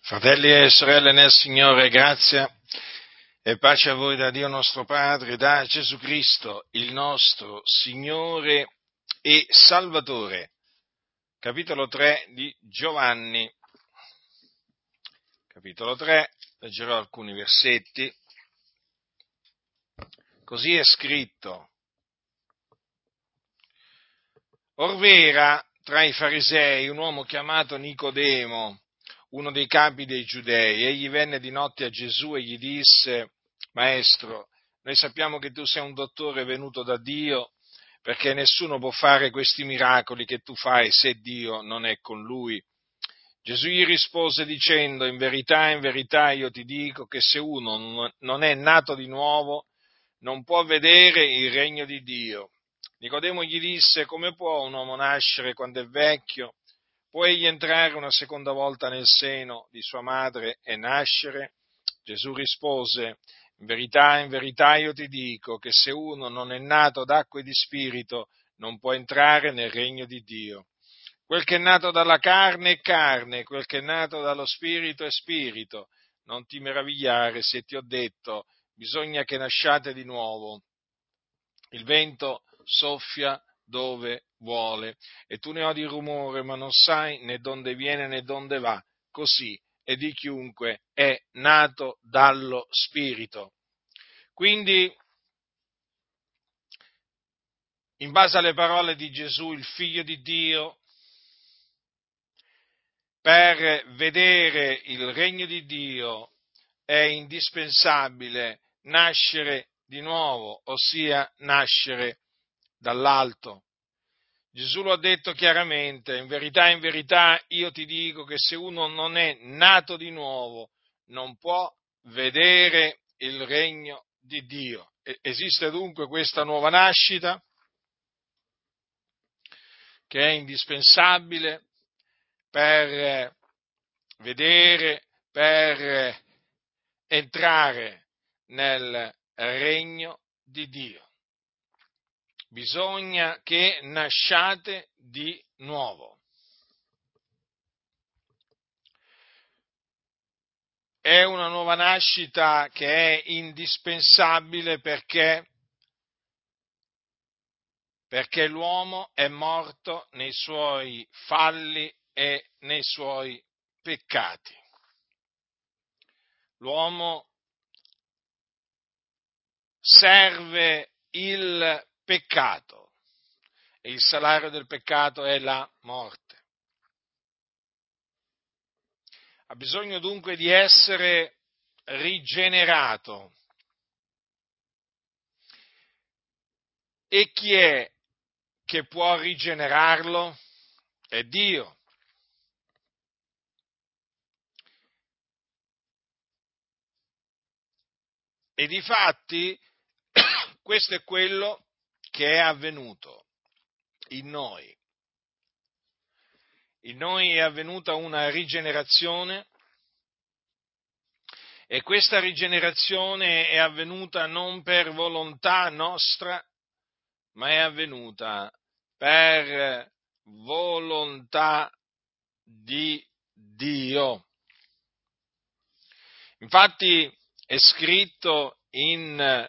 Fratelli e sorelle nel Signore, grazia e pace a voi da Dio nostro Padre, da Gesù Cristo, il nostro Signore e Salvatore. Capitolo 3 di Giovanni. Capitolo 3, leggerò alcuni versetti. Così è scritto: Orv'era tra i farisei un uomo chiamato Nicodemo, uno dei capi dei giudei. Egli venne di notte a Gesù e gli disse: Maestro, noi sappiamo che tu sei un dottore venuto da Dio, perché nessuno può fare questi miracoli che tu fai se Dio non è con lui. Gesù gli rispose dicendo: in verità io ti dico che se uno non è nato di nuovo, non può vedere il regno di Dio. Nicodemo gli disse: come può un uomo nascere quando è vecchio? Può egli entrare una seconda volta nel seno di sua madre e nascere? Gesù rispose: in verità io ti dico che se uno non è nato d'acqua e di spirito non può entrare nel regno di Dio. Quel che è nato dalla carne è carne, quel che è nato dallo spirito è spirito. Non ti meravigliare se ti ho detto: bisogna che nasciate di nuovo. Il vento soffia dove vuole, e tu ne odi il rumore, ma non sai né donde viene né donde va. Così è di chiunque è nato dallo Spirito. Quindi, in base alle parole di Gesù, il Figlio di Dio, per vedere il regno di Dio è indispensabile nascere di nuovo, ossia nascere dall'alto. Gesù lo ha detto chiaramente: in verità io ti dico che se uno non è nato di nuovo non può vedere il regno di Dio. Esiste dunque questa nuova nascita che è indispensabile per vedere, per entrare nel regno di Dio. Bisogna che nasciate di nuovo. È una nuova nascita che è indispensabile perché l'uomo è morto nei suoi falli e nei suoi peccati. L'uomo serve il peccato, e il salario del peccato è la morte. Ha bisogno dunque di essere rigenerato. E chi è che può rigenerarlo? È Dio. E difatti questo è quello che è avvenuto in noi. In noi è avvenuta una rigenerazione, e questa rigenerazione è avvenuta non per volontà nostra, ma è avvenuta per volontà di Dio. Infatti è scritto in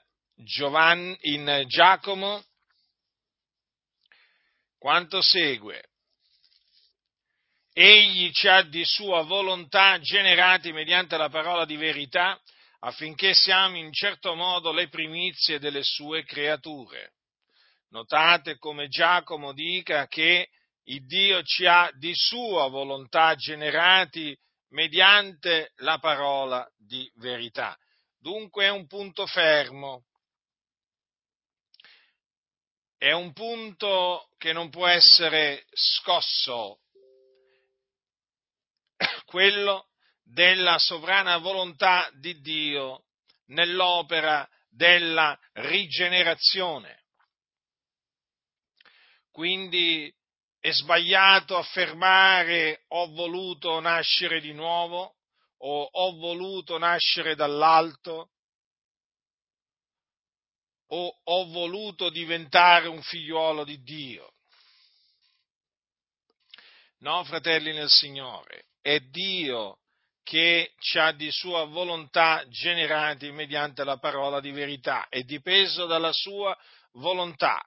Giacomo quanto segue: egli ci ha di sua volontà generati mediante la parola di verità, affinché siamo in certo modo le primizie delle sue creature. Notate come Giacomo dica che il Dio ci ha di sua volontà generati mediante la parola di verità. Dunque è un punto fermo. È un punto che non può essere scosso, quello della sovrana volontà di Dio nell'opera della rigenerazione. Quindi è sbagliato affermare: ho voluto nascere di nuovo, o ho voluto nascere dall'alto, o ho voluto diventare un figliuolo di Dio. No, fratelli nel Signore, è Dio che ci ha di sua volontà generati mediante la parola di verità, è dipeso dalla sua volontà,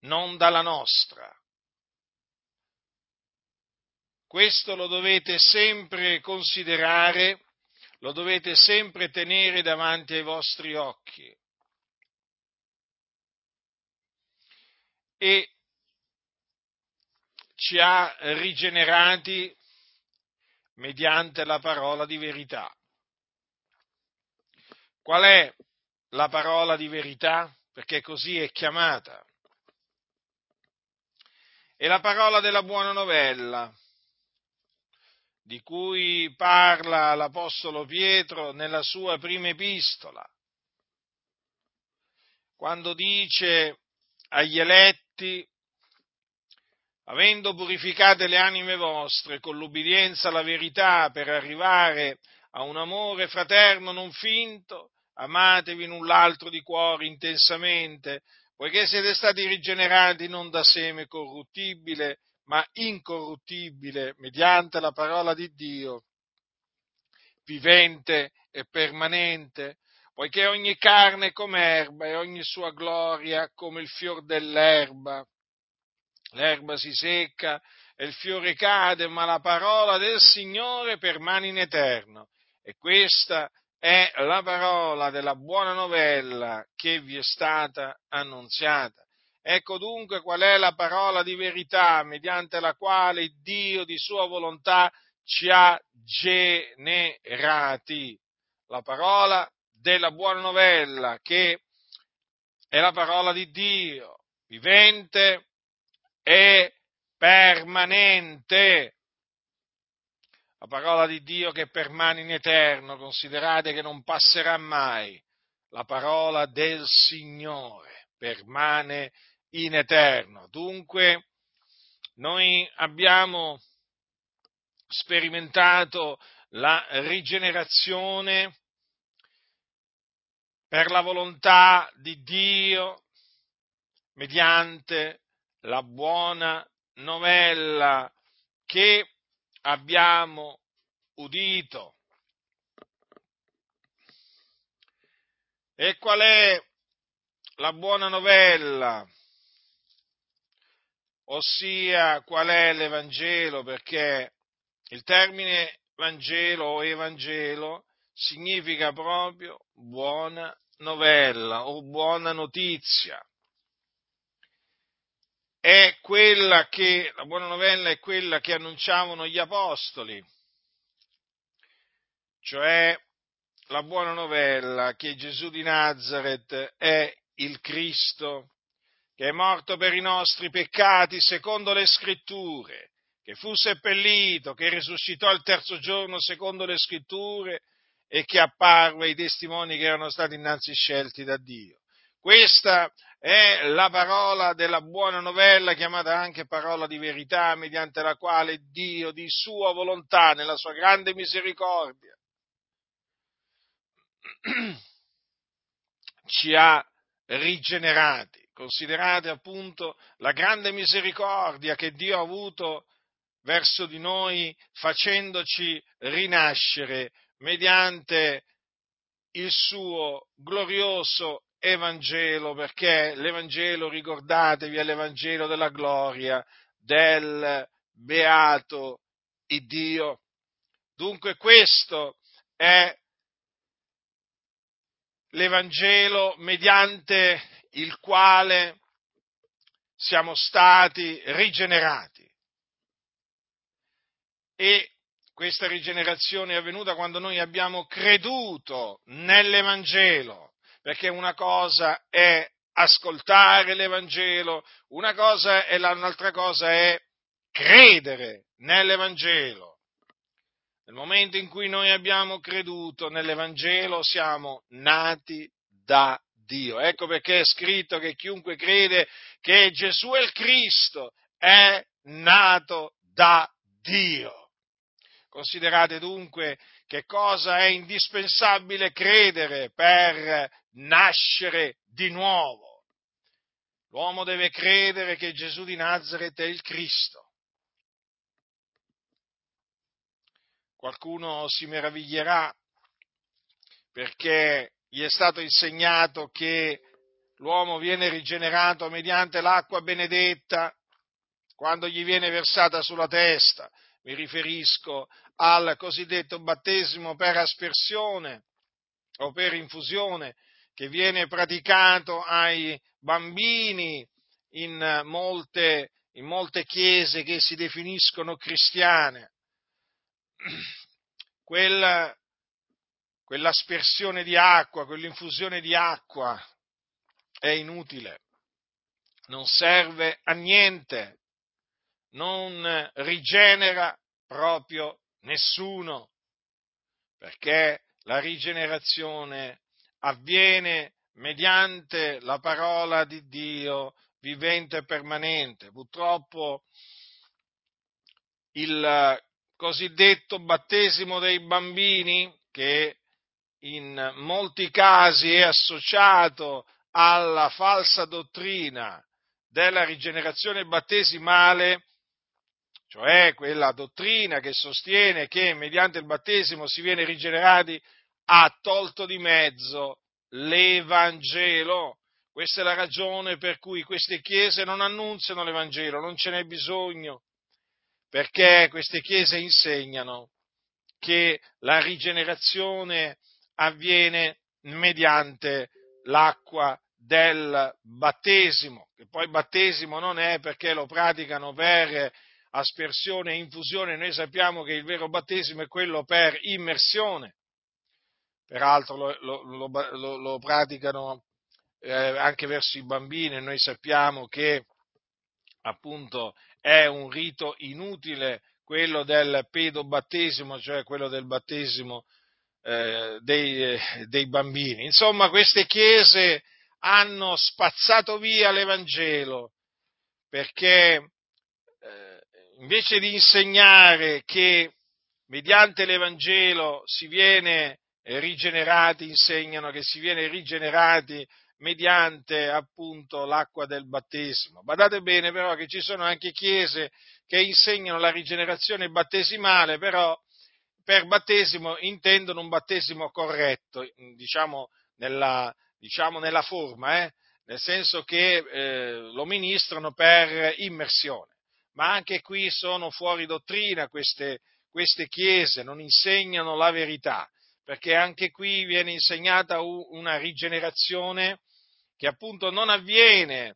non dalla nostra. Questo lo dovete sempre considerare, lo dovete sempre tenere davanti ai vostri occhi. E ci ha rigenerati mediante la parola di verità. Qual è la parola di verità? Perché così è chiamata. È la parola della buona novella, di cui parla l'Apostolo Pietro nella sua prima epistola, quando dice agli eletti: avendo purificate le anime vostre con l'ubbidienza alla verità per arrivare a un amore fraterno non finto, amatevi l'un l'altro di cuore intensamente, poiché siete stati rigenerati non da seme corruttibile, ma incorruttibile, mediante la parola di Dio, vivente e permanente, poiché ogni carne è come erba e ogni sua gloria come il fior dell'erba. L'erba si secca e il fiore cade, ma la parola del Signore permane in eterno. E questa è la parola della buona novella che vi è stata annunziata. Ecco dunque qual è la parola di verità mediante la quale Dio di sua volontà ci ha generati. La parola della buona novella, che è la parola di Dio, vivente e permanente. La parola di Dio che permane in eterno, considerate che non passerà mai. La parola del Signore permane in eterno. Dunque, noi abbiamo sperimentato la rigenerazione per la volontà di Dio mediante la buona novella che abbiamo udito. E qual è la buona novella? Ossia, qual è l'Evangelo? Perché il termine Vangelo o Evangelo significa proprio buona novella o buona notizia. È quella che, la buona novella è quella che annunciavano gli apostoli, cioè la buona novella che Gesù di Nazaret è il Cristo, che è morto per i nostri peccati secondo le Scritture, che fu seppellito, che risuscitò il terzo giorno secondo le Scritture e che apparve ai testimoni che erano stati innanzi scelti da Dio. Questa è la parola della buona novella, chiamata anche parola di verità, mediante la quale Dio di sua volontà, nella sua grande misericordia, ci ha rigenerati. Considerate appunto la grande misericordia che Dio ha avuto verso di noi, facendoci rinascere mediante il suo glorioso Evangelo, perché l'Evangelo, ricordatevi, è l'Evangelo della gloria del beato Iddio. Dunque questo è l'Evangelo mediante il quale siamo stati rigenerati. E questa rigenerazione è avvenuta quando noi abbiamo creduto nell'Evangelo, perché una cosa è ascoltare l'Evangelo, un'altra cosa è credere nell'Evangelo. Nel momento in cui noi abbiamo creduto nell'Evangelo siamo nati da Dio. Ecco perché è scritto che chiunque crede che Gesù è il Cristo è nato da Dio. Considerate dunque che cosa è indispensabile credere per nascere di nuovo. L'uomo deve credere che Gesù di Nazaret è il Cristo, Qualcuno si meraviglierà perché gli è stato insegnato che l'uomo viene rigenerato mediante l'acqua benedetta quando gli viene versata sulla testa. Mi riferisco al cosiddetto battesimo per aspersione o per infusione che viene praticato ai bambini in molte chiese che si definiscono cristiane. Quell'aspersione di acqua, quell'infusione di acqua è inutile, non serve a niente, non rigenera proprio nessuno, perché la rigenerazione avviene mediante la parola di Dio vivente e permanente. Purtroppo il cosiddetto battesimo dei bambini, che in molti casi è associato alla falsa dottrina della rigenerazione battesimale, cioè quella dottrina che sostiene che mediante il battesimo si viene rigenerati, ha tolto di mezzo l'Evangelo. Questa è la ragione per cui queste chiese non annunziano l'Evangelo, non ce n'è bisogno, perché queste chiese insegnano che la rigenerazione avviene mediante l'acqua del battesimo, che poi battesimo non è, perché lo praticano per aspersione e infusione. Noi sappiamo che il vero battesimo è quello per immersione, peraltro lo praticano anche verso i bambini. Noi sappiamo che appunto è un rito inutile quello del pedobattesimo, cioè quello del battesimo dei bambini. Insomma, queste chiese hanno spazzato via l'Evangelo, perché invece di insegnare che mediante l'Evangelo si viene rigenerati, insegnano che si viene rigenerati mediante appunto l'acqua del battesimo. Badate bene però che ci sono anche chiese che insegnano la rigenerazione battesimale, però per battesimo intendono un battesimo corretto, diciamo nella forma, nel senso che lo ministrano per immersione. Ma anche qui sono fuori dottrina queste chiese, non insegnano la verità, perché anche qui viene insegnata una rigenerazione che appunto non avviene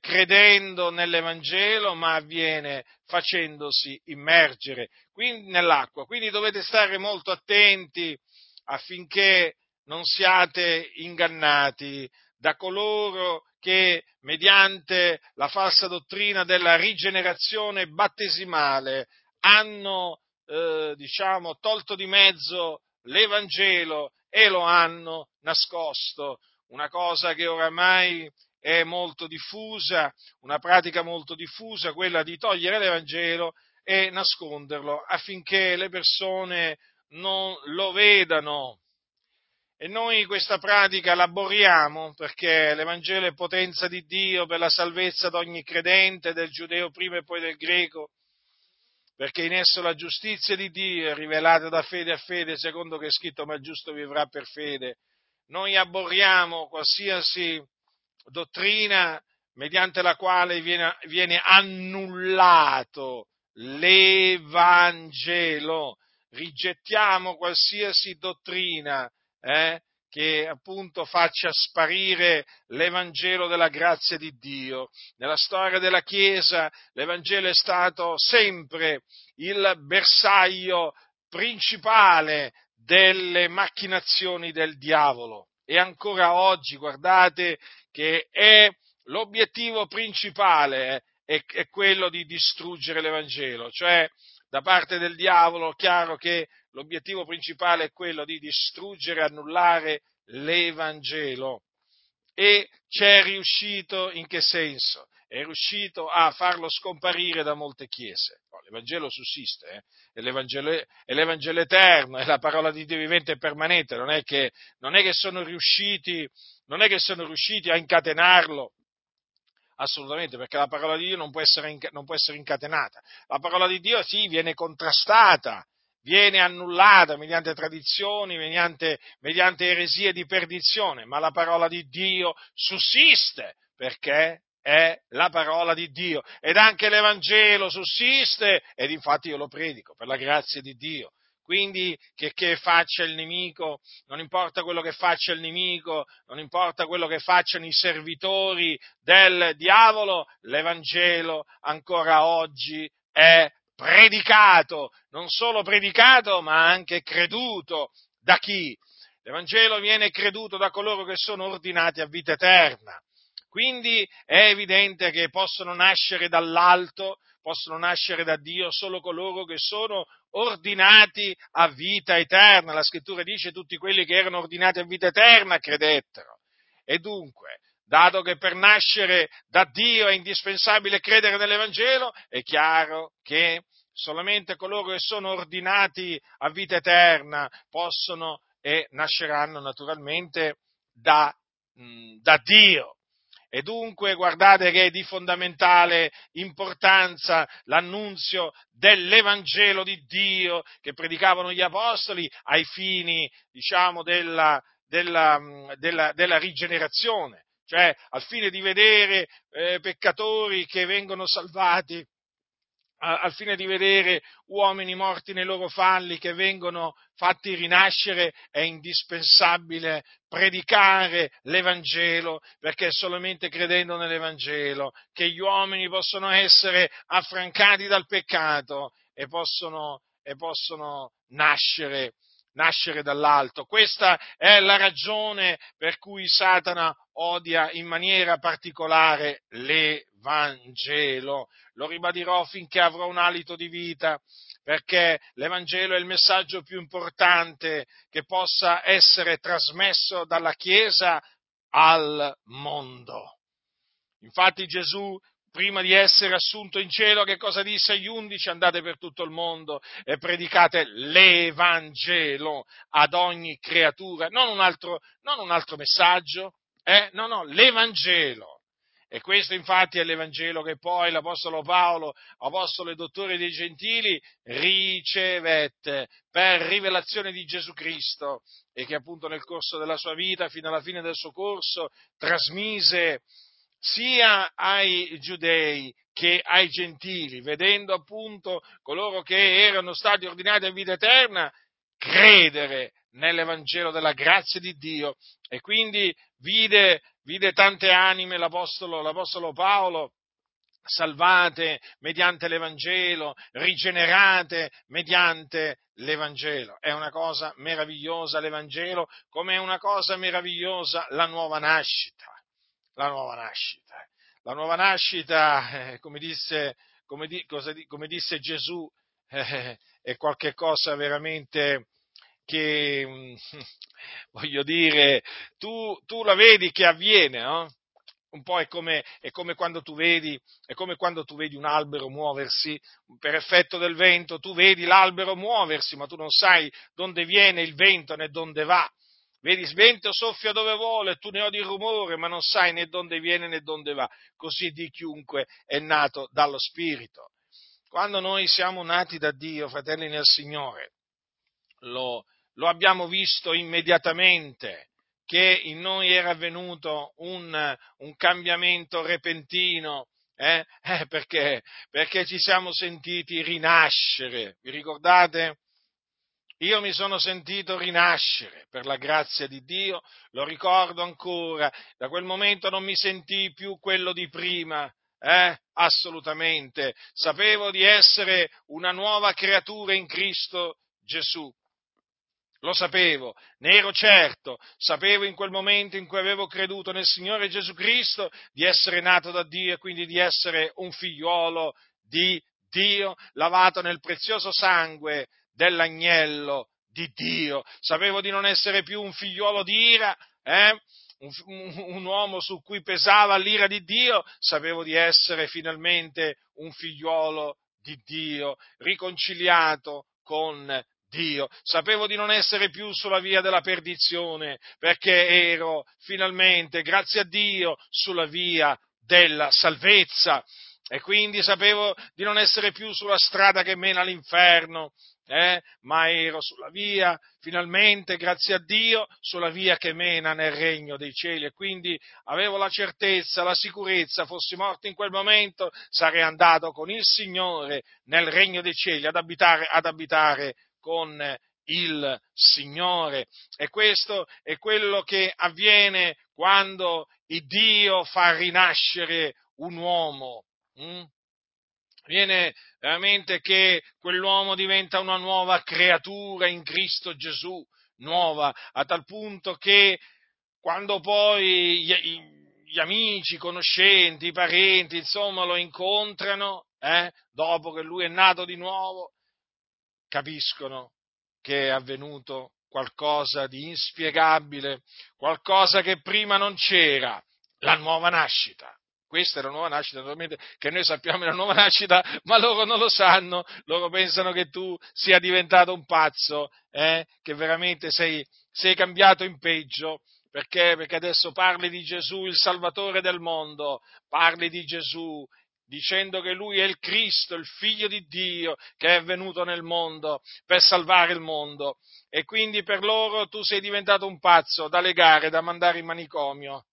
credendo nell'Evangelo, ma avviene facendosi immergere quindi nell'acqua. Quindi dovete stare molto attenti affinché non siate ingannati da coloro che mediante la falsa dottrina della rigenerazione battesimale hanno tolto di mezzo l'Evangelo e lo hanno nascosto. Una cosa che oramai è molto diffusa, una pratica molto diffusa, quella di togliere l'Evangelo e nasconderlo affinché le persone non lo vedano. E noi questa pratica l'abborriamo, perché l'Evangelo è potenza di Dio per la salvezza di ogni credente, del giudeo prima e poi del greco, perché in esso la giustizia di Dio è rivelata da fede a fede, secondo che è scritto: ma il giusto vivrà per fede. Noi abborriamo qualsiasi dottrina mediante la quale viene annullato l'Evangelo. Rigettiamo qualsiasi dottrina che appunto faccia sparire l'Evangelo della grazia di Dio. Nella storia della Chiesa l'Evangelo è stato sempre il bersaglio principale delle macchinazioni del diavolo, e ancora oggi, guardate, che è l'obiettivo principale, è quello di distruggere l'Evangelo. Cioè, da parte del diavolo, chiaro che l'obiettivo principale è quello di distruggere, annullare l'Evangelo. E c'è riuscito in che senso? È riuscito a farlo scomparire da molte chiese. No, l'Evangelo sussiste, è l'Evangelo eterno, è la parola di Dio vivente e permanente. Non è che sono riusciti a incatenarlo. Assolutamente, perché la parola di Dio non può essere incatenata. La parola di Dio viene contrastata, viene annullata mediante tradizioni, mediante eresie di perdizione, ma la parola di Dio sussiste perché è la parola di Dio ed anche l'Evangelo sussiste ed infatti io lo predico per la grazia di Dio. Quindi che faccia il nemico, non importa quello che faccia il nemico, non importa quello che facciano i servitori del diavolo, l'Evangelo ancora oggi è predicato, non solo predicato ma anche creduto da chi? L'Evangelo viene creduto da coloro che sono ordinati a vita eterna. Quindi è evidente che possono nascere dall'alto, possono nascere da Dio solo coloro che sono ordinati a vita eterna. La Scrittura dice: tutti quelli che erano ordinati a vita eterna credettero. E dunque, dato che per nascere da Dio è indispensabile credere nell'Evangelo, è chiaro che solamente coloro che sono ordinati a vita eterna possono e nasceranno naturalmente da Dio. E dunque guardate che è di fondamentale importanza l'annunzio dell'Evangelo di Dio che predicavano gli Apostoli ai fini, diciamo, della rigenerazione, cioè al fine di vedere peccatori che vengono salvati, al fine di vedere uomini morti nei loro falli che vengono fatti rinascere. È indispensabile predicare l'Evangelo, perché è solamente credendo nell'Evangelo che gli uomini possono essere affrancati dal peccato e possono nascere dall'alto. Questa è la ragione per cui Satana odia in maniera particolare l'Evangelo. Lo ribadirò finché avrò un alito di vita, perché l'Evangelo è il messaggio più importante che possa essere trasmesso dalla Chiesa al mondo. Infatti Gesù, prima di essere assunto in cielo, che cosa disse agli 11? Andate per tutto il mondo e predicate l'Evangelo ad ogni creatura, non un altro messaggio, l'Evangelo. E questo infatti è l'Evangelo che poi l'Apostolo Paolo, Apostolo e Dottore dei Gentili, ricevette per rivelazione di Gesù Cristo e che appunto nel corso della sua vita, fino alla fine del suo corso, trasmise sia ai giudei che ai gentili, vedendo appunto coloro che erano stati ordinati a vita eterna credere nell'Evangelo della grazia di Dio. E quindi vide tante anime l'Apostolo Paolo salvate mediante l'Evangelo, rigenerate mediante l'Evangelo. È una cosa meravigliosa l'Evangelo, come è una cosa meravigliosa la nuova nascita. La nuova nascita, come disse Gesù, è qualche cosa veramente che, voglio dire, tu la vedi che avviene, no? Un po' è come quando tu vedi un albero muoversi per effetto del vento. Tu vedi l'albero muoversi, ma tu non sai dove viene il vento né dove va. Vedi, il vento soffia dove vuole, tu ne odi il rumore, ma non sai né dove viene né dove va. Così di chiunque è nato dallo Spirito. Quando noi siamo nati da Dio, fratelli nel Signore, lo abbiamo visto immediatamente che in noi era avvenuto un cambiamento repentino, perché ci siamo sentiti rinascere. Vi ricordate? Io mi sono sentito rinascere per la grazia di Dio, lo ricordo ancora. Da quel momento non mi sentii più quello di prima, assolutamente. Sapevo di essere una nuova creatura in Cristo Gesù. Lo sapevo, ne ero certo, sapevo in quel momento in cui avevo creduto nel Signore Gesù Cristo di essere nato da Dio e quindi di essere un figliolo di Dio, lavato nel prezioso sangue dell'agnello di Dio. Sapevo di non essere più un figliolo di ira, un uomo su cui pesava l'ira di Dio. Sapevo di essere finalmente un figliolo di Dio, riconciliato con Dio. Sapevo di non essere più sulla via della perdizione, perché ero finalmente, grazie a Dio, sulla via della salvezza. e quindi sapevo di non essere più sulla strada che mena all'inferno, ma ero sulla via, finalmente, grazie a Dio, sulla via che mena nel regno dei cieli, e quindi avevo la certezza, la sicurezza, fossi morto in quel momento, sarei andato con il Signore nel regno dei cieli, ad abitare con il Signore. E questo è quello che avviene quando Dio fa rinascere un uomo. Viene veramente che quell'uomo diventa una nuova creatura in Cristo Gesù, nuova, a tal punto che quando poi gli amici, i conoscenti, i parenti, insomma, lo incontrano, dopo che lui è nato di nuovo, capiscono che è avvenuto qualcosa di inspiegabile, qualcosa che prima non c'era, la nuova nascita. Questa è la nuova nascita, naturalmente, che noi sappiamo è la nuova nascita, ma loro non lo sanno, loro pensano che tu sia diventato un pazzo, che veramente sei cambiato in peggio, perché adesso parli di Gesù, il Salvatore del mondo, parli di Gesù, dicendo che lui è il Cristo, il Figlio di Dio, che è venuto nel mondo per salvare il mondo, e quindi per loro tu sei diventato un pazzo da legare, da mandare in manicomio,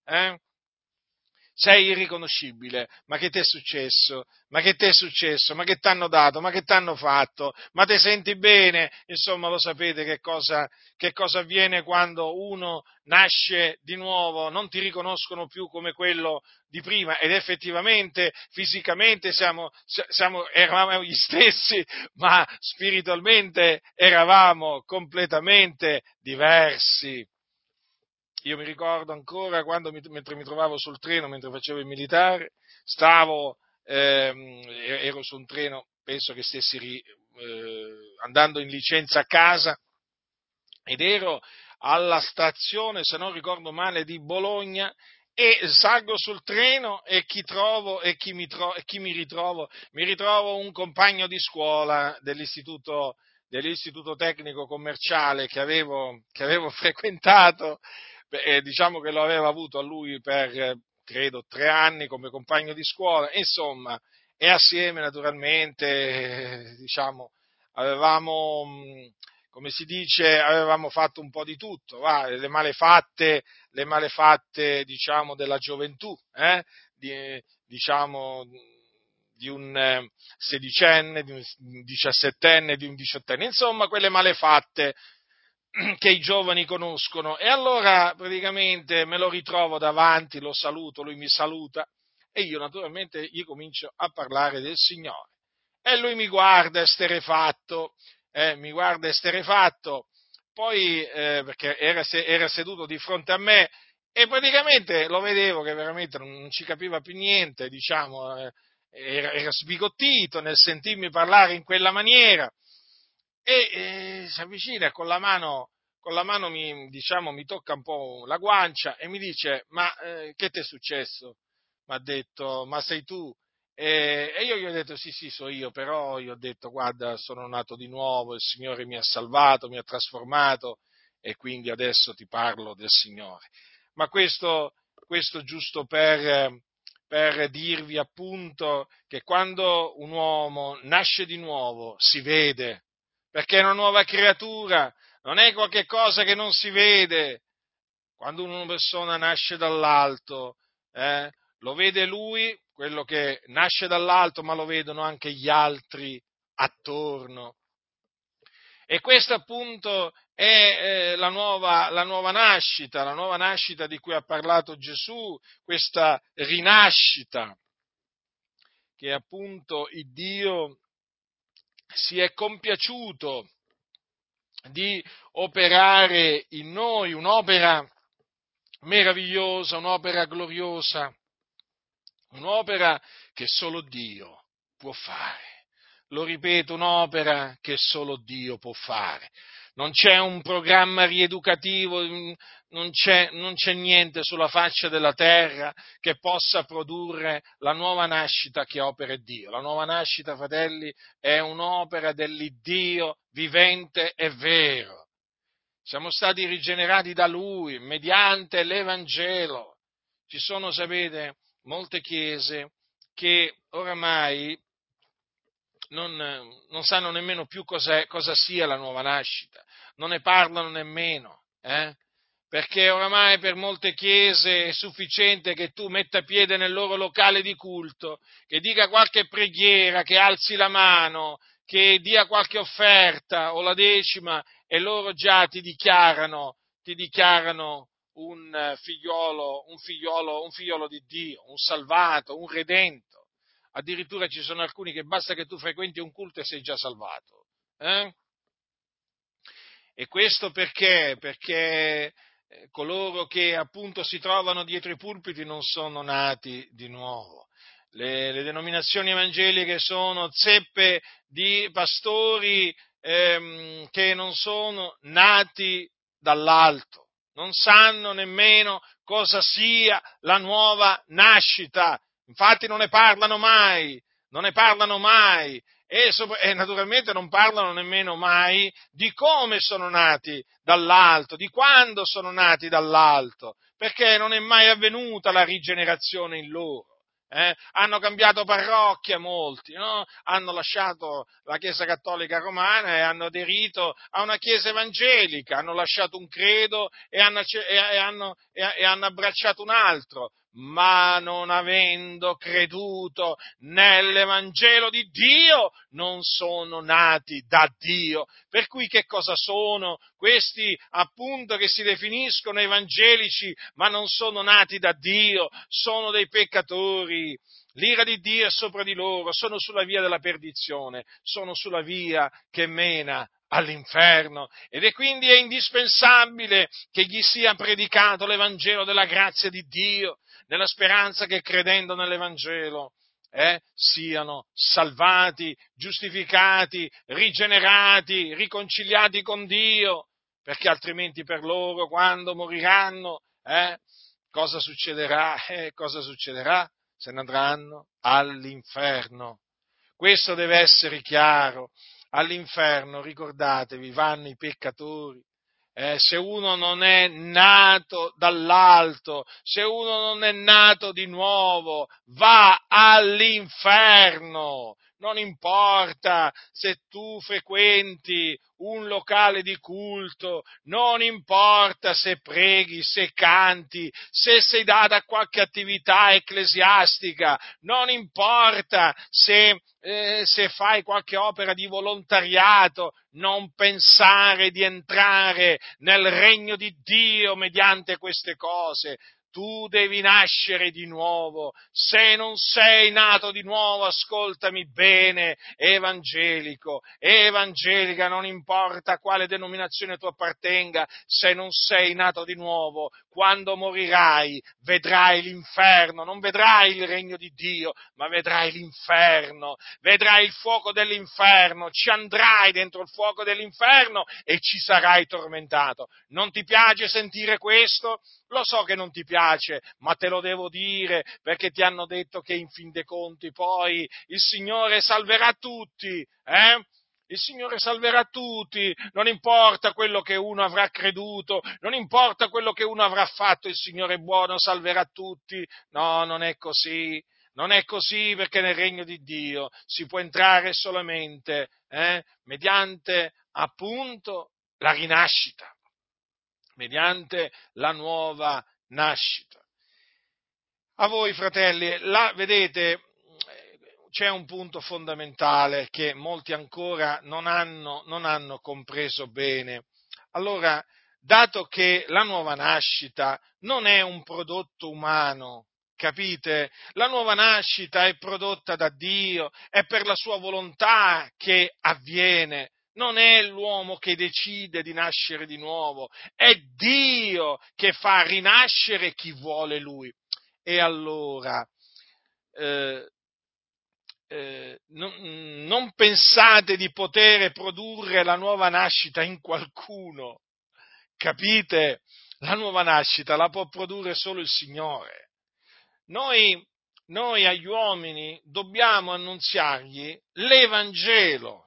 Sei irriconoscibile, ma che ti è successo? Ma che ti è successo? Ma che ti hanno dato? Ma che ti hanno fatto? Ma ti senti bene? Insomma, lo sapete che cosa avviene quando uno nasce di nuovo, non ti riconoscono più come quello di prima, ed effettivamente, fisicamente eravamo gli stessi, ma spiritualmente eravamo completamente diversi. Io mi ricordo ancora quando, mentre mi trovavo sul treno, mentre facevo il militare, ero su un treno, penso che stessi andando in licenza a casa, ed ero alla stazione, se non ricordo male, di Bologna, e salgo sul treno e chi mi ritrovo? Mi ritrovo un compagno di scuola dell'istituto tecnico commerciale che avevo frequentato. Diciamo che lo aveva avuto a lui per, credo, 3 anni come compagno di scuola, insomma, e assieme naturalmente, diciamo, avevamo fatto un po' di tutto, le malefatte, diciamo, della gioventù, diciamo, di un sedicenne, di un 17enne, di un 18enne, insomma, quelle malefatte che i giovani conoscono. E allora praticamente me lo ritrovo davanti, lo saluto, lui mi saluta, e io naturalmente gli comincio a parlare del Signore, e lui mi guarda esterrefatto, poi perché era seduto di fronte a me, e praticamente lo vedevo che veramente non ci capiva più niente, diciamo, era sbigottito nel sentirmi parlare in quella maniera, e si avvicina con la mano mi tocca un po' la guancia e mi dice: ma che ti è successo? Mi ha detto: ma sei tu? E io gli ho detto: sì, so io, però io ho detto: guarda, sono nato di nuovo, il Signore mi ha salvato, mi ha trasformato, e quindi adesso ti parlo del Signore. Ma questo giusto per dirvi appunto che quando un uomo nasce di nuovo si vede, perché è una nuova creatura, non è qualche cosa che non si vede. Quando una persona nasce dall'alto, lo vede lui, quello che nasce dall'alto, ma lo vedono anche gli altri attorno. E questa appunto è la nuova nascita di cui ha parlato Gesù, questa rinascita che appunto il Dio si è compiaciuto di operare in noi, un'opera meravigliosa, un'opera gloriosa, un'opera che solo Dio può fare. Lo ripeto, un'opera che solo Dio può fare. Non c'è un programma rieducativo, non c'è niente sulla faccia della terra che possa produrre la nuova nascita che opera Dio. La nuova nascita, fratelli, è un'opera dell'Iddio vivente e vero. Siamo stati rigenerati da Lui mediante l'Evangelo. Ci sono, sapete, molte chiese che oramai non sanno nemmeno più cosa sia la nuova nascita, non ne parlano nemmeno, perché oramai per molte chiese è sufficiente che tu metta piede nel loro locale di culto, che dica qualche preghiera, che alzi la mano, che dia qualche offerta o la decima, e loro già ti dichiarano un figliolo di Dio, un salvato, un redento. Addirittura ci sono alcuni che basta che tu frequenti un culto e sei già salvato. E questo perché? Perché coloro che appunto si trovano dietro i pulpiti non sono nati di nuovo. Le denominazioni evangeliche sono zeppe di pastori che non sono nati dall'alto, non sanno nemmeno cosa sia la nuova nascita, infatti non ne parlano mai e naturalmente non parlano nemmeno mai di come sono nati dall'alto, di quando sono nati dall'alto, perché non è mai avvenuta la rigenerazione in loro. Hanno cambiato parrocchia molti, no? Hanno lasciato la Chiesa Cattolica Romana e hanno aderito a una Chiesa Evangelica, hanno lasciato un credo e hanno abbracciato un altro, ma non avendo creduto nell'Evangelo di Dio non sono nati da Dio. Per cui che cosa sono questi appunto che si definiscono evangelici ma non sono nati da Dio? Sono dei peccatori, l'ira di Dio è sopra di loro, sono sulla via della perdizione, sono sulla via che mena all'inferno, ed è quindi indispensabile che gli sia predicato l'Evangelo della grazia di Dio, nella speranza che credendo nell'Evangelo siano salvati, giustificati, rigenerati, riconciliati con Dio, perché altrimenti per loro quando moriranno cosa succederà? Se ne andranno all'inferno. Questo deve essere chiaro. All'inferno, ricordatevi, vanno i peccatori. Se uno non è nato dall'alto, se uno non è nato di nuovo, va all'inferno. Non importa se tu frequenti un locale di culto, non importa se preghi, se canti, se sei data a qualche attività ecclesiastica, non importa se fai qualche opera di volontariato, non pensare di entrare nel regno di Dio mediante queste cose. Tu devi nascere di nuovo. Se non sei nato di nuovo, ascoltami bene, evangelico, evangelica, non importa a quale denominazione tu appartenga, se non sei nato di nuovo, quando morirai vedrai l'inferno, non vedrai il regno di Dio, ma vedrai l'inferno, vedrai il fuoco dell'inferno, ci andrai dentro il fuoco dell'inferno e ci sarai tormentato. Non ti piace sentire questo? Lo so che non ti piace, ma te lo devo dire, perché ti hanno detto che in fin dei conti poi il Signore salverà tutti, Il Signore salverà tutti, non importa quello che uno avrà creduto, non importa quello che uno avrà fatto, il Signore buono salverà tutti. No, non è così. Non è così, perché nel regno di Dio si può entrare solamente mediante appunto la rinascita, mediante la nuova nascita. A voi, fratelli, vedete, c'è un punto fondamentale che molti ancora non hanno compreso bene. Allora, dato che la nuova nascita non è un prodotto umano, capite? La nuova nascita è prodotta da Dio, è per la sua volontà che avviene. Non è l'uomo che decide di nascere di nuovo, è Dio che fa rinascere chi vuole Lui. E allora, non pensate di poter produrre la nuova nascita in qualcuno, capite? La nuova nascita la può produrre solo il Signore. Noi agli uomini dobbiamo annunziargli l'Evangelo,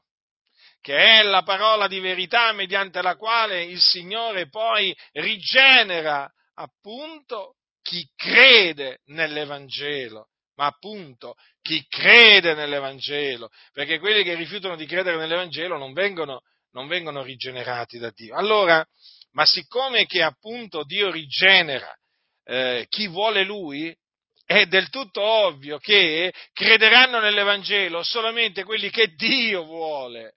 che è la parola di verità mediante la quale il Signore poi rigenera appunto chi crede nell'Evangelo. ma appunto chi crede nell'Evangelo, perché quelli che rifiutano di credere nell'Evangelo non vengono rigenerati da Dio. Allora, ma siccome che appunto Dio rigenera chi vuole Lui, è del tutto ovvio che crederanno nell'Evangelo solamente quelli che Dio vuole.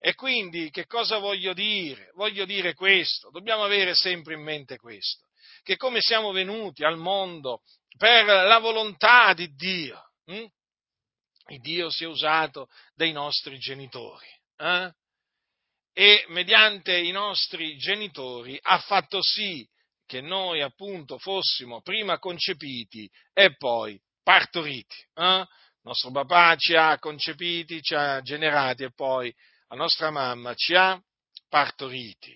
E quindi che cosa voglio dire? Voglio dire questo, dobbiamo avere sempre in mente questo, che come siamo venuti al mondo per la volontà di Dio, il Dio si è usato dei nostri genitori, e mediante i nostri genitori ha fatto sì che noi appunto fossimo prima concepiti e poi partoriti. Nostro papà ci ha concepiti, ci ha generati e poi la nostra mamma ci ha partoriti.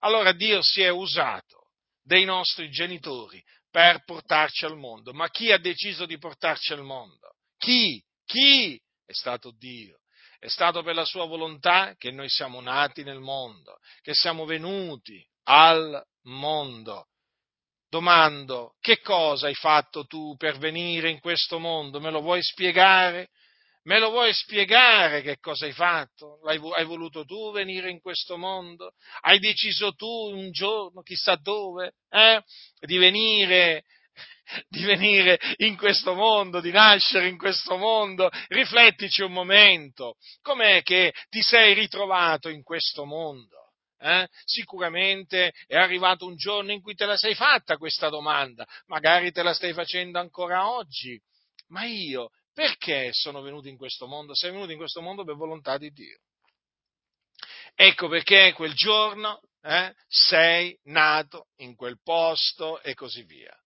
Allora Dio si è usato dei nostri genitori per portarci al mondo. Ma chi ha deciso di portarci al mondo? Chi? Chi? È stato Dio. È stato per la sua volontà che noi siamo nati nel mondo, che siamo venuti al mondo. Domando, che cosa hai fatto tu per venire in questo mondo? Me lo vuoi spiegare? Me lo vuoi spiegare che cosa hai fatto? Hai voluto tu venire in questo mondo? Hai deciso tu un giorno, chissà dove, di venire in questo mondo, di nascere in questo mondo? Riflettici un momento. Com'è che ti sei ritrovato in questo mondo? Sicuramente è arrivato un giorno in cui te la sei fatta questa domanda. Magari te la stai facendo ancora oggi. Ma io... perché sono venuto in questo mondo? Sei venuto in questo mondo per volontà di Dio. Ecco perché quel giorno sei nato in quel posto e così via.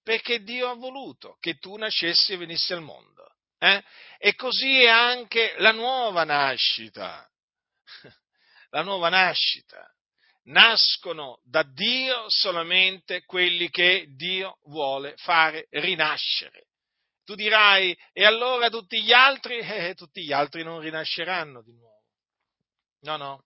Perché Dio ha voluto che tu nascessi e venissi al mondo. E così è anche la nuova nascita. La nuova nascita. Nascono da Dio solamente quelli che Dio vuole fare rinascere. Tu dirai, e allora tutti gli altri? Tutti gli altri non rinasceranno di nuovo. No, no.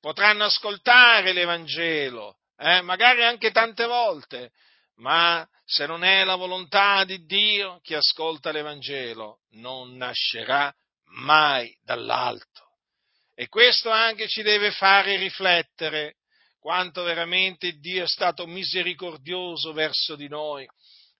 Potranno ascoltare l'Evangelo, magari anche tante volte, ma se non è la volontà di Dio, chi ascolta l'Evangelo non nascerà mai dall'alto. E questo anche ci deve fare riflettere quanto veramente Dio è stato misericordioso verso di noi,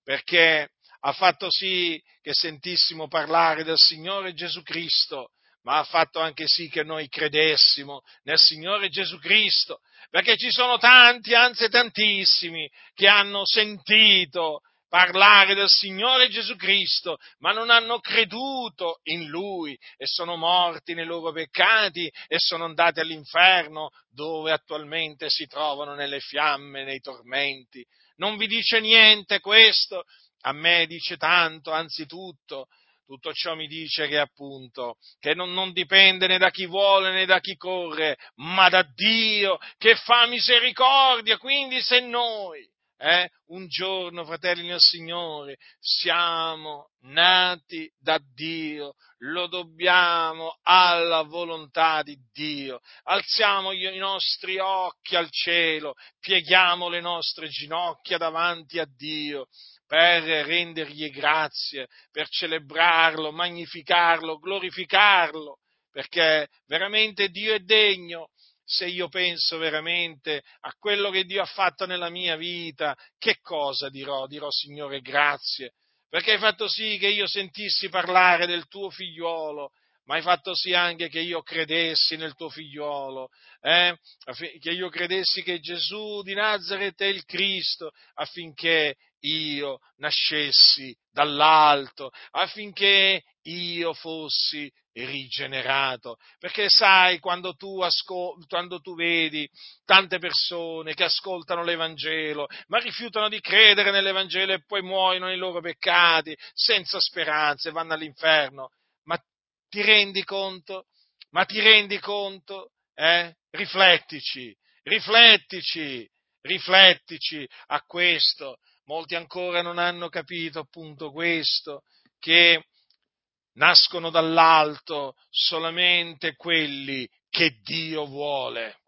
perché ha fatto sì che sentissimo parlare del Signore Gesù Cristo, ma ha fatto anche sì che noi credessimo nel Signore Gesù Cristo, perché ci sono tanti, anzi tantissimi, che hanno sentito parlare del Signore Gesù Cristo, ma non hanno creduto in Lui e sono morti nei loro peccati e sono andati all'inferno, dove attualmente si trovano nelle fiamme, nei tormenti. Non vi dice niente questo? A me dice tanto, anzitutto, tutto ciò mi dice che appunto, che non dipende né da chi vuole né da chi corre, ma da Dio che fa misericordia. Quindi se noi, un giorno, fratelli nel Signore, siamo nati da Dio, lo dobbiamo alla volontà di Dio. Alziamo i nostri occhi al cielo, pieghiamo le nostre ginocchia davanti a Dio, per rendergli grazie, per celebrarlo, magnificarlo, glorificarlo, perché veramente Dio è degno. Se io penso veramente a quello che Dio ha fatto nella mia vita, che cosa dirò? Dirò, Signore, grazie, perché hai fatto sì che io sentissi parlare del tuo figliolo, ma hai fatto sì anche che io credessi nel tuo figliolo, che io credessi che Gesù di Nazaret è il Cristo, affinché io nascessi dall'alto, affinché io fossi rigenerato. Perché sai, quando tu vedi tante persone che ascoltano l'Evangelo, ma rifiutano di credere nell'Evangelo e poi muoiono nei loro peccati, senza speranze, vanno all'inferno. Ma ti rendi conto? Riflettici a questo. Molti ancora non hanno capito appunto questo, che nascono dall'alto solamente quelli che Dio vuole.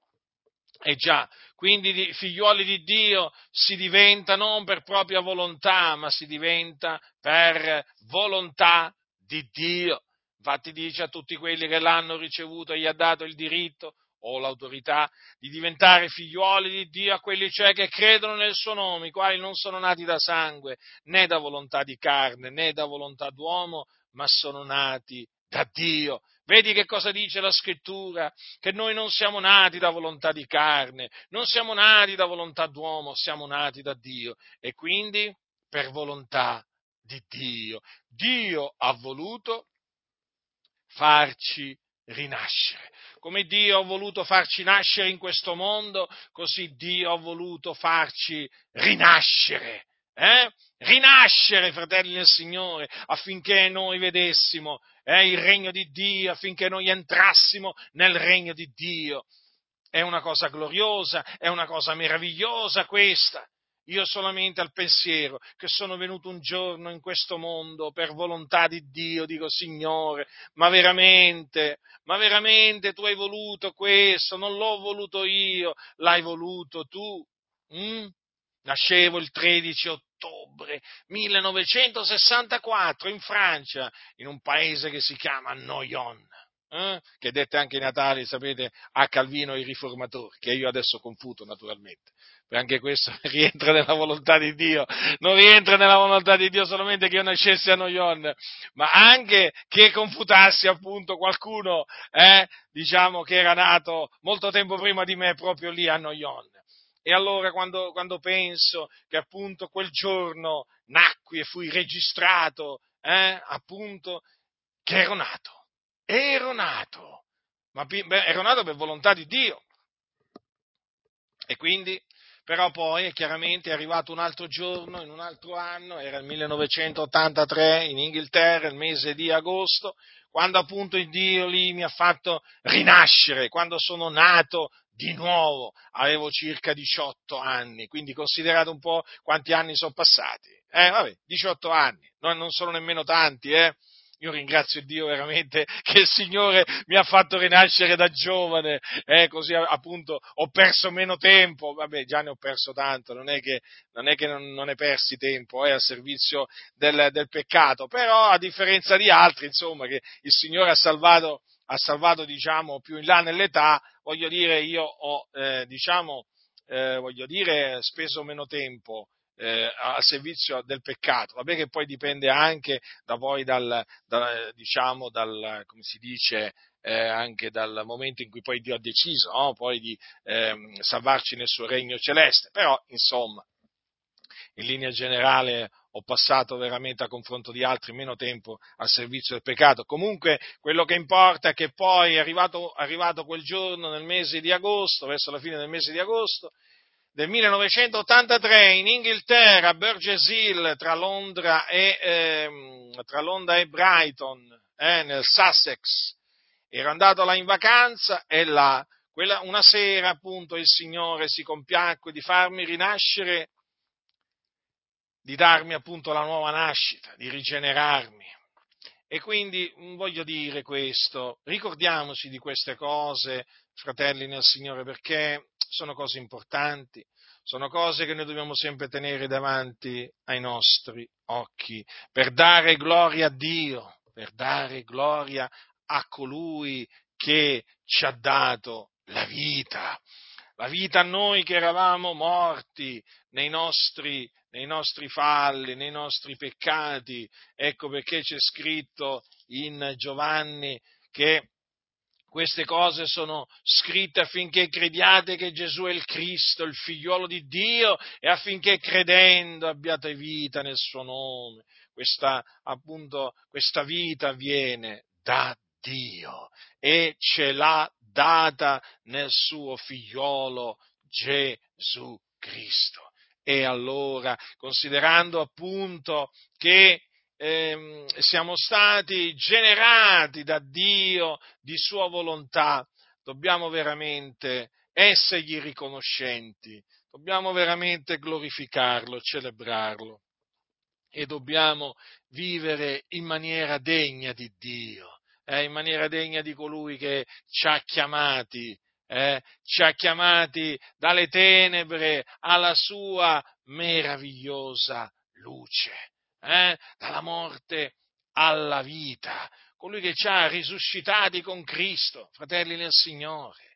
E già, quindi figliuoli di Dio si diventa non per propria volontà, ma si diventa per volontà di Dio. Infatti dice a tutti quelli che l'hanno ricevuto e gli ha dato il diritto o l'autorità di diventare figliuoli di Dio a quelli cioè che credono nel suo nome, i quali non sono nati da sangue, né da volontà di carne, né da volontà d'uomo, ma sono nati da Dio. Vedi che cosa dice la Scrittura? Che noi non siamo nati da volontà di carne, non siamo nati da volontà d'uomo, siamo nati da Dio e quindi per volontà di Dio. Dio ha voluto farci rinascere. Come Dio ha voluto farci nascere in questo mondo, così Dio ha voluto farci rinascere. Rinascere, fratelli del Signore, affinché noi vedessimo il regno di Dio, affinché noi entrassimo nel regno di Dio. È una cosa gloriosa, è una cosa meravigliosa questa. Io solamente al pensiero che sono venuto un giorno in questo mondo per volontà di Dio, dico Signore, ma veramente tu hai voluto questo, non l'ho voluto io, l'hai voluto tu. Nascevo il 13 ottobre 1964 in Francia, in un paese che si chiama Noyon, che dette anche i natali, sapete, a Calvino e i riformatori, che io adesso confuto naturalmente, perché anche questo rientra nella volontà di Dio, non rientra nella volontà di Dio solamente che io nascessi a Noyon, ma anche che confutassi appunto qualcuno, che era nato molto tempo prima di me proprio lì a Noyon. E allora quando penso che appunto quel giorno nacqui e fui registrato, appunto, che ero nato, ero nato per volontà di Dio. E quindi, però poi, chiaramente è arrivato un altro giorno, in un altro anno, era il 1983, in Inghilterra, il mese di agosto, quando appunto il Dio lì mi ha fatto rinascere, quando sono nato di nuovo, avevo circa 18 anni, quindi considerate un po' quanti anni sono passati. 18 anni, non sono nemmeno tanti, Io ringrazio Dio veramente che il Signore mi ha fatto rinascere da giovane, così appunto ho perso meno tempo, già ne ho perso tanto, non è che non ne persi tempo, a servizio del peccato, però a differenza di altri, insomma, che il Signore ha salvato diciamo più in là nell'età, voglio dire, io ho speso meno tempo al servizio del peccato, vabbè che poi dipende anche da voi anche dal momento in cui poi Dio ha deciso, no? Poi di salvarci nel suo regno celeste, però insomma in linea generale ho passato veramente a confronto di altri meno tempo al servizio del peccato. Comunque quello che importa è che poi è arrivato quel giorno nel mese di agosto, verso la fine del mese di agosto del 1983 in Inghilterra, a Burgess Hill tra Londra e Brighton, nel Sussex. Ero andato là in vacanza e una sera appunto il Signore si compiacque di farmi rinascere, di darmi appunto la nuova nascita, di rigenerarmi. E quindi voglio dire questo, ricordiamoci di queste cose, fratelli nel Signore, perché sono cose importanti, sono cose che noi dobbiamo sempre tenere davanti ai nostri occhi, per dare gloria a Dio, per dare gloria a colui che ci ha dato la vita a noi che eravamo morti nei nostri falli, nei nostri peccati. Ecco perché c'è scritto in Giovanni che queste cose sono scritte affinché crediate che Gesù è il Cristo, il figliuolo di Dio, e affinché credendo abbiate vita nel suo nome. Questa vita viene da Dio e ce l'ha data nel suo figliolo Gesù Cristo. E allora, considerando appunto che siamo stati generati da Dio di sua volontà, dobbiamo veramente essergli riconoscenti, dobbiamo veramente glorificarlo, celebrarlo e dobbiamo vivere in maniera degna di Dio, in maniera degna di colui che ci ha chiamati ci ha chiamati dalle tenebre alla sua meravigliosa luce, dalla morte alla vita, colui che ci ha risuscitati con Cristo, fratelli nel Signore.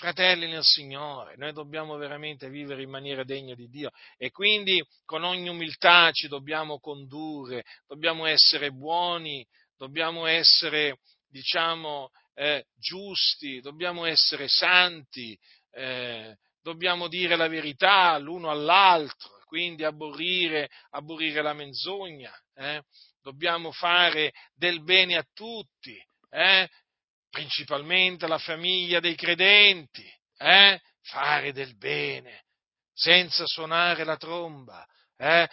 Fratelli nel Signore, noi dobbiamo veramente vivere in maniera degna di Dio e quindi con ogni umiltà ci dobbiamo condurre, dobbiamo essere buoni, dobbiamo essere, giusti, dobbiamo essere santi, dobbiamo dire la verità l'uno all'altro, quindi aborrire la menzogna, dobbiamo fare del bene a tutti, principalmente la famiglia dei credenti, fare del bene, senza suonare la tromba, e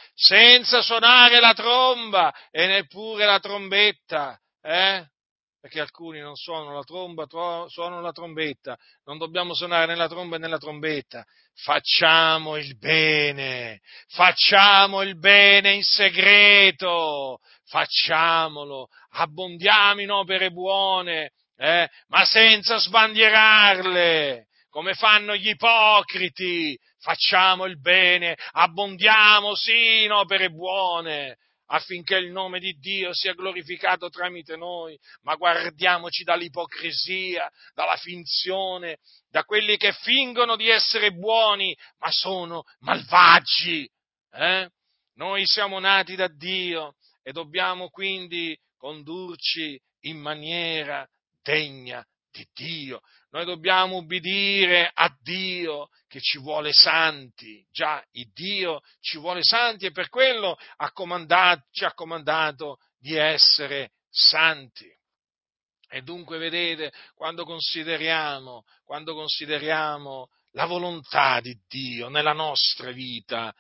neppure la trombetta, perché alcuni non suonano la tromba, suonano la trombetta, non dobbiamo suonare né la tromba né la trombetta, facciamo il bene in segreto, facciamolo, abbondiamo in opere buone, ma senza sbandierarle, come fanno gli ipocriti, facciamo il bene, abbondiamo sì in opere buone, affinché il nome di Dio sia glorificato tramite noi, ma guardiamoci dall'ipocrisia, dalla finzione, da quelli che fingono di essere buoni, ma sono malvagi. Noi siamo nati da Dio e dobbiamo quindi condurci in maniera degna di Dio. Noi dobbiamo ubbidire a Dio che ci vuole santi. Già, il Dio ci vuole santi e per quello ci ha comandato di essere santi. E dunque, vedete, quando consideriamo la volontà di Dio nella nostra vita,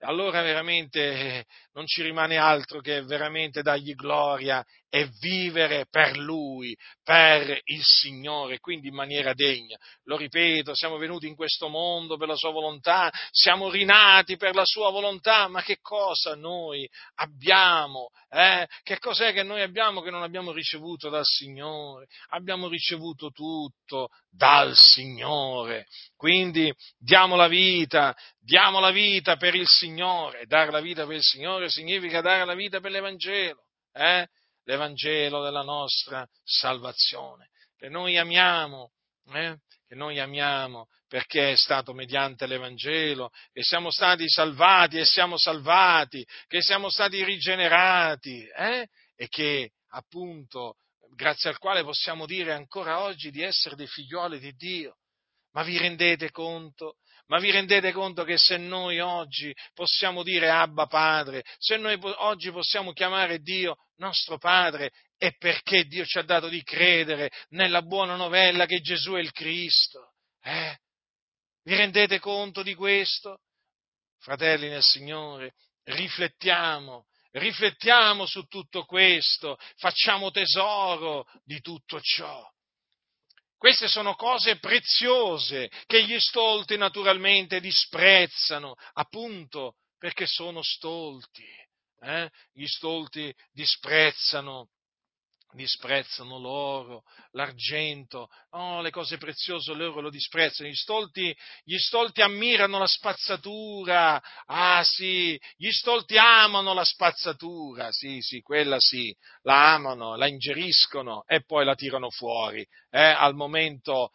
allora veramente non ci rimane altro che veramente dargli gloria e vivere per Lui, per il Signore, quindi in maniera degna. Lo ripeto, siamo venuti in questo mondo per la Sua volontà, siamo rinati per la Sua volontà, ma che cosa noi abbiamo? Che cos'è che noi abbiamo che non abbiamo ricevuto dal Signore? Abbiamo ricevuto tutto dal Signore. Quindi diamo la vita per il Signore. Dare la vita per il Signore significa dare la vita per l'Evangelo, l'Evangelo della nostra salvazione, che noi amiamo, perché è stato mediante l'Evangelo che siamo stati salvati e siamo salvati, che siamo stati rigenerati, e che appunto grazie al quale possiamo dire ancora oggi di essere dei figlioli di Dio. Ma vi rendete conto che se noi oggi possiamo dire Abba Padre, se noi oggi possiamo chiamare Dio nostro Padre, è perché Dio ci ha dato di credere nella buona novella che Gesù è il Cristo. Vi rendete conto di questo? Fratelli nel Signore, riflettiamo su tutto questo, facciamo tesoro di tutto ciò. Queste sono cose preziose che gli stolti naturalmente disprezzano, appunto perché sono stolti. Gli stolti disprezzano l'oro, l'argento, le cose preziose loro lo disprezzano. Gli stolti ammirano la spazzatura, sì, gli stolti amano la spazzatura, sì, quella sì, la amano, la ingeriscono e poi la tirano fuori, al momento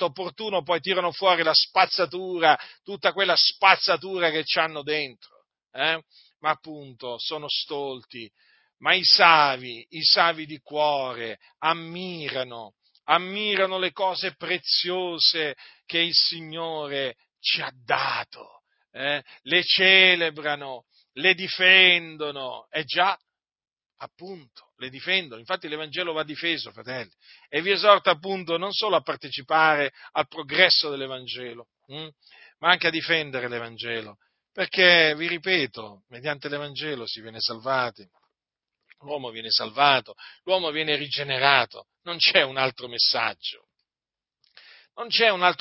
opportuno poi tirano fuori la spazzatura, tutta quella spazzatura che ci hanno dentro, ma appunto sono stolti. Ma i savi di cuore ammirano le cose preziose che il Signore ci ha dato, le celebrano, le difendono, e già, appunto, le difendono. Infatti l'Evangelo va difeso, fratelli, e vi esorta appunto non solo a partecipare al progresso dell'Evangelo, ma anche a difendere l'Evangelo, perché, vi ripeto, mediante l'Evangelo si viene salvati. L'uomo viene salvato, l'uomo viene rigenerato, non c'è un altro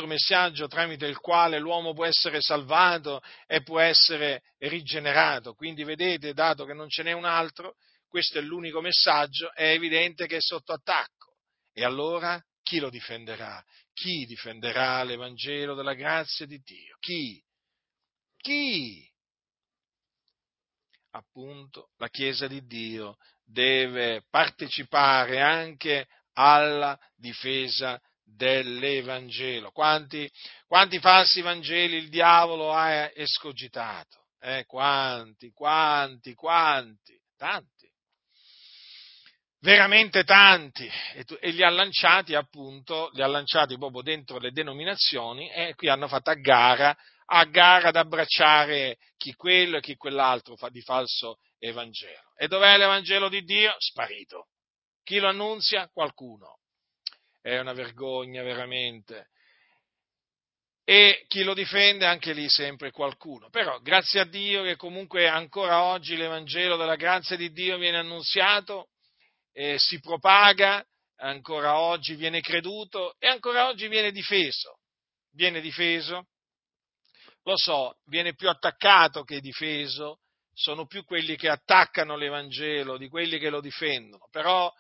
messaggio tramite il quale l'uomo può essere salvato e può essere rigenerato. Quindi vedete, dato che non ce n'è un altro, questo è l'unico messaggio, è evidente che è sotto attacco. E allora Chi lo difenderà? Chi difenderà l'Evangelo della grazia di Dio? Chi? Chi? Appunto, la Chiesa di Dio deve partecipare anche alla difesa dell'Evangelo. Quanti falsi Vangeli il diavolo ha escogitato? Quanti, tanti, veramente tanti, e li ha lanciati proprio dentro le denominazioni, e qui hanno fatto a gara ad abbracciare chi quello e chi quell'altro fa di falso Evangelo. E dov'è l'Evangelo di Dio? Sparito. Chi lo annunzia? Qualcuno. È una vergogna veramente. E chi lo difende? Anche lì sempre qualcuno. Però grazie a Dio che comunque ancora oggi l'Evangelo della grazia di Dio viene annunziato, si propaga, ancora oggi viene creduto e ancora oggi viene difeso. Lo so, viene più attaccato che difeso, sono più quelli che attaccano l'Evangelo di quelli che lo difendono, però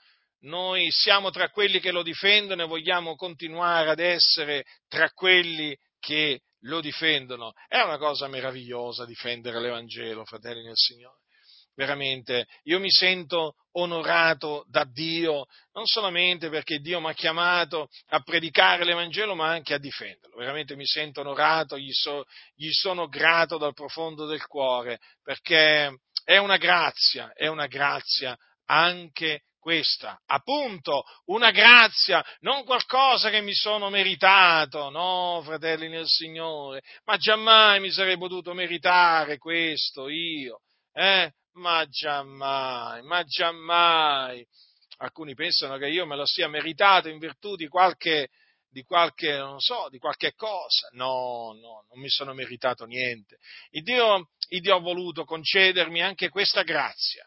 noi siamo tra quelli che lo difendono e vogliamo continuare ad essere tra quelli che lo difendono. È una cosa meravigliosa difendere l'Evangelo, fratelli nel Signore. Veramente, io mi sento onorato da Dio, non solamente perché Dio mi ha chiamato a predicare l'Evangelo, ma anche a difenderlo. Veramente mi sento onorato, gli sono grato dal profondo del cuore, perché è una grazia anche questa, appunto, una grazia, non qualcosa che mi sono meritato, no, fratelli nel Signore, ma giammai mi sarei potuto meritare questo io, Ma giammai. Alcuni pensano che io me lo sia meritato in virtù di qualche cosa. No, non mi sono meritato niente. Il Dio ha voluto concedermi anche questa grazia,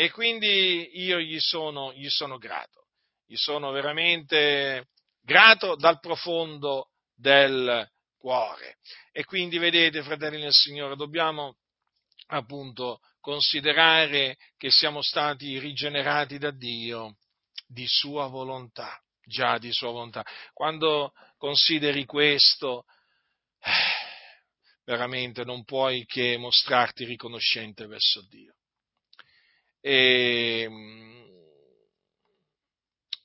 e quindi io gli sono grato. Gli sono veramente grato dal profondo del cuore. E quindi vedete, fratelli nel Signore, dobbiamo appunto considerare che siamo stati rigenerati da Dio di sua volontà, già di sua volontà. Quando consideri questo, veramente non puoi che mostrarti riconoscente verso Dio. E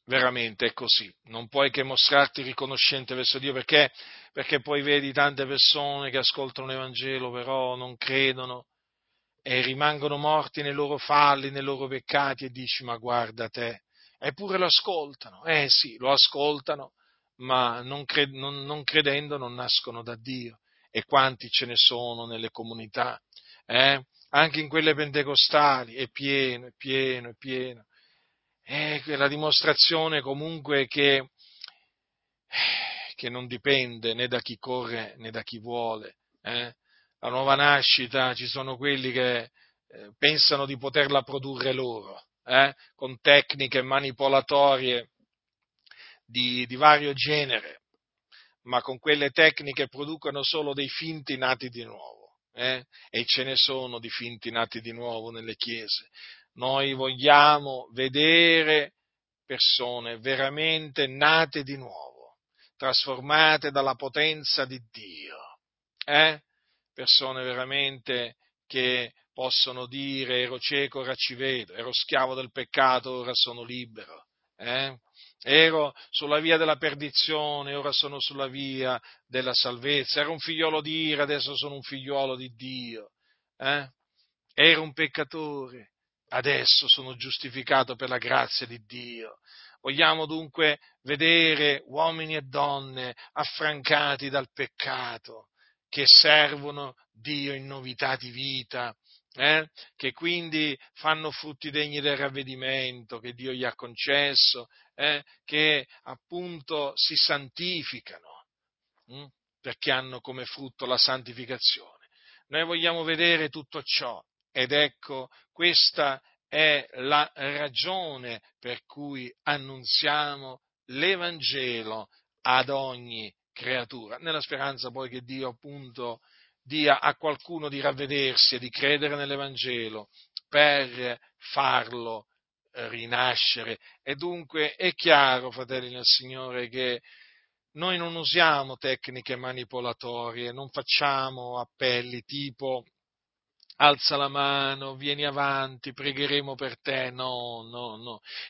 veramente è così, non puoi che mostrarti riconoscente verso Dio, perché poi vedi tante persone che ascoltano l'Evangelo però non credono, e rimangono morti nei loro falli, nei loro peccati, e dici: ma guarda te, eppure lo ascoltano, sì, lo ascoltano, ma non credendo non nascono da Dio, e quanti ce ne sono nelle comunità, anche in quelle pentecostali, è pieno, è la dimostrazione comunque che non dipende né da chi corre né da chi vuole, La nuova nascita, ci sono quelli che pensano di poterla produrre loro, con tecniche manipolatorie di vario genere, ma con quelle tecniche producono solo dei finti nati di nuovo, e ce ne sono di finti nati di nuovo nelle chiese. Noi vogliamo vedere persone veramente nate di nuovo, trasformate dalla potenza di Dio, persone veramente che possono dire: ero cieco, ora ci vedo, ero schiavo del peccato, ora sono libero, ero sulla via della perdizione, ora sono sulla via della salvezza, ero un figliolo di ira, adesso sono un figliolo di Dio, ero un peccatore, adesso sono giustificato per la grazia di Dio. Vogliamo dunque vedere uomini e donne affrancati dal peccato, che servono Dio in novità di vita, che quindi fanno frutti degni del ravvedimento che Dio gli ha concesso, che appunto si santificano, perché hanno come frutto la santificazione. Noi vogliamo vedere tutto ciò, ed ecco, questa è la ragione per cui annunziamo l'Evangelo ad ogni creatura, nella speranza poi che Dio appunto dia a qualcuno di ravvedersi e di credere nell'Evangelo per farlo rinascere. E dunque è chiaro, fratelli del Signore, che noi non usiamo tecniche manipolatorie, non facciamo appelli tipo alza la mano, vieni avanti, pregheremo per te, no,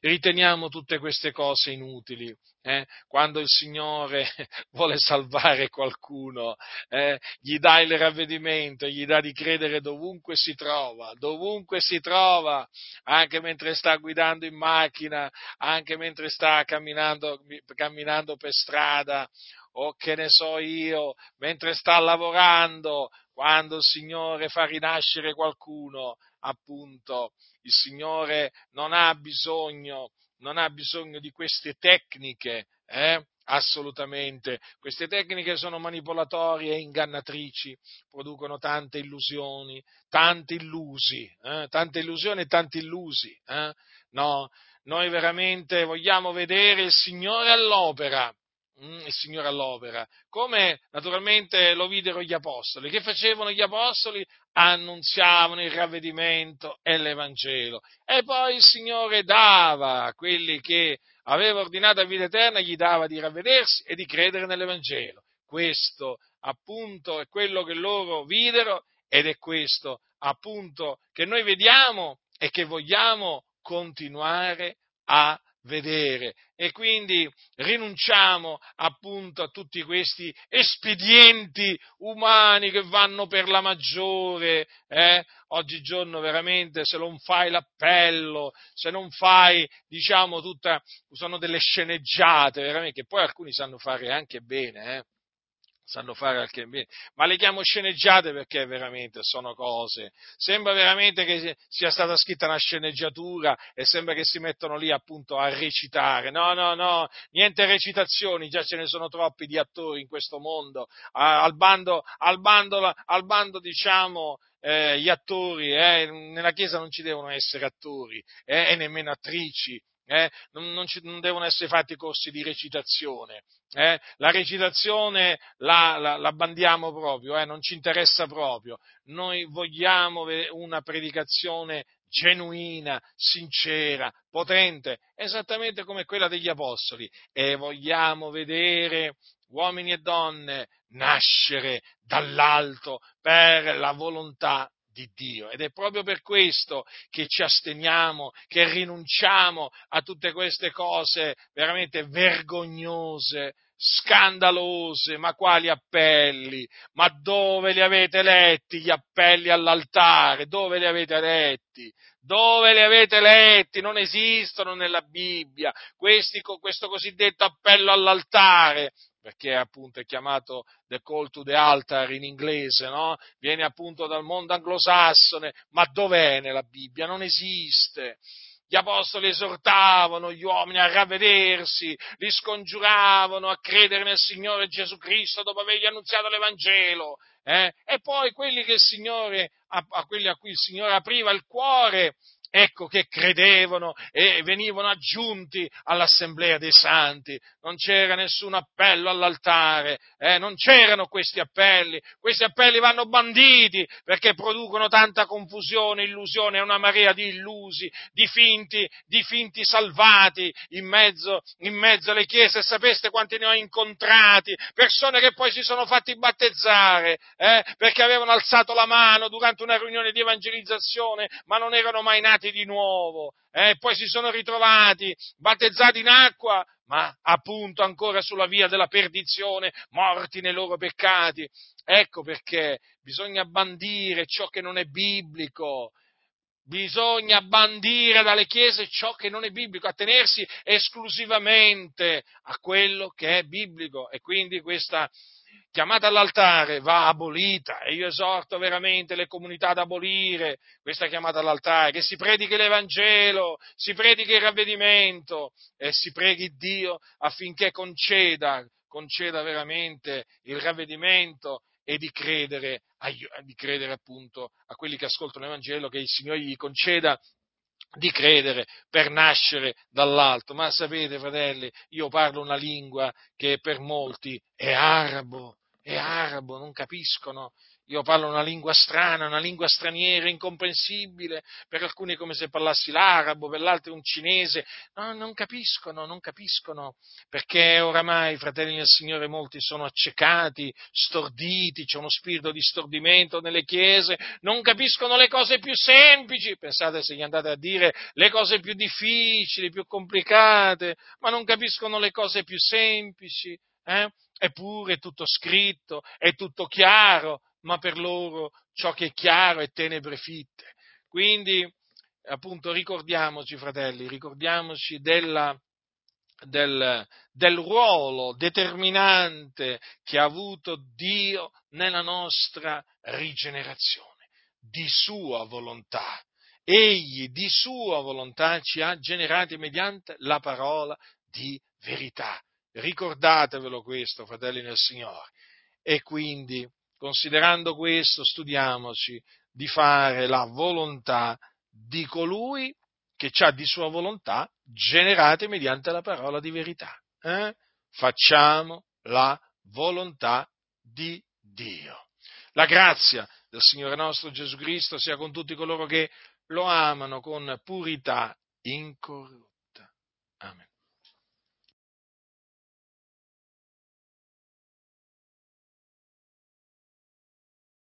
riteniamo tutte queste cose inutili. Quando il Signore vuole salvare qualcuno, gli dà il ravvedimento, gli dà di credere dovunque si trova, anche mentre sta guidando in macchina, anche mentre sta camminando per strada, o che ne so io, mentre sta lavorando. Quando il Signore fa rinascere qualcuno, appunto, il Signore non ha bisogno di queste tecniche, assolutamente. Queste tecniche sono manipolatorie e ingannatrici, producono tante illusioni, tanti illusi. No, noi veramente vogliamo vedere il Signore all'opera, come naturalmente lo videro gli apostoli. Che facevano gli apostoli? Annunziavano il ravvedimento e l'Evangelo, e poi il Signore dava a quelli che aveva ordinato a vita eterna, gli dava di ravvedersi e di credere nell'Evangelo. Questo appunto è quello che loro videro, ed è questo appunto che noi vediamo e che vogliamo continuare a vedere, e quindi rinunciamo appunto a tutti questi espedienti umani che vanno per la maggiore. Oggigiorno veramente, se non fai l'appello, se non fai, sono delle sceneggiate veramente, che poi alcuni sanno fare anche bene, ma le chiamo sceneggiate perché veramente sono cose, sembra veramente che sia stata scritta una sceneggiatura e sembra che si mettono lì appunto a recitare. No, niente recitazioni, già ce ne sono troppi di attori in questo mondo, al bando diciamo gli attori, nella Chiesa non ci devono essere attori e nemmeno attrici. Non devono essere fatti corsi di recitazione. La recitazione la bandiamo proprio, non ci interessa proprio. Noi vogliamo una predicazione genuina, sincera, potente, esattamente come quella degli apostoli, e vogliamo vedere uomini e donne nascere dall'alto per la volontà di Dio, ed è proprio per questo che ci asteniamo, che rinunciamo a tutte queste cose veramente vergognose, scandalose. Ma quali appelli? Ma dove li avete letti gli appelli all'altare? Dove li avete letti? Non esistono nella Bibbia questo cosiddetto appello all'altare, perché appunto è chiamato The Call to the Altar in inglese, no? Viene appunto dal mondo anglosassone, ma dov'è nella Bibbia? Non esiste. Gli apostoli esortavano gli uomini a ravvedersi, li scongiuravano a credere nel Signore Gesù Cristo dopo avergli annunziato l'Evangelo, e poi quelli a cui il Signore apriva il cuore, ecco che credevano e venivano aggiunti all'assemblea dei santi. Non c'era nessun appello all'altare, non c'erano questi appelli. Questi appelli vanno banditi perché producono tanta confusione, illusione, una marea di illusi, di finti salvati in mezzo alle chiese. Sapeste quanti ne ho incontrati? Persone che poi si sono fatti battezzare, perché avevano alzato la mano durante una riunione di evangelizzazione, ma non erano mai nati di nuovo, poi si sono ritrovati battezzati in acqua, ma appunto ancora sulla via della perdizione, morti nei loro peccati. Ecco perché bisogna bandire ciò che non è biblico, bisogna bandire dalle chiese ciò che non è biblico, attenersi esclusivamente a quello che è biblico, e quindi questa chiamata all'altare va abolita, e io esorto veramente le comunità ad abolire questa chiamata all'altare, che si predichi l'Evangelo, si predichi il ravvedimento e si preghi Dio affinché conceda veramente il ravvedimento e di credere appunto a quelli che ascoltano l'Evangelo, che il Signore gli conceda di credere per nascere dall'alto. Ma sapete, fratelli, io parlo una lingua che per molti è arabo, non capiscono Io parlo una lingua strana, una lingua straniera, incomprensibile, per alcuni è come se parlassi l'arabo, per l'altro un cinese, no, non capiscono, perché oramai, fratelli del Signore, molti sono accecati, storditi, c'è uno spirito di stordimento nelle chiese, non capiscono le cose più semplici, pensate se gli andate a dire le cose più difficili, più complicate, ma non capiscono le cose più semplici, Eppure è tutto scritto, è tutto chiaro, ma per loro ciò che è chiaro è tenebre fitte. Quindi, appunto, ricordiamoci, fratelli, del ruolo determinante che ha avuto Dio nella nostra rigenerazione. Di sua volontà ci ha generati mediante la parola di verità. Ricordatevelo questo, fratelli nel Signore. E quindi, considerando questo, studiamoci di fare la volontà di colui che ci ha di sua volontà generati mediante la parola di verità. Facciamo la volontà di Dio. La grazia del Signore nostro Gesù Cristo sia con tutti coloro che lo amano con purità incorrotta. Amen.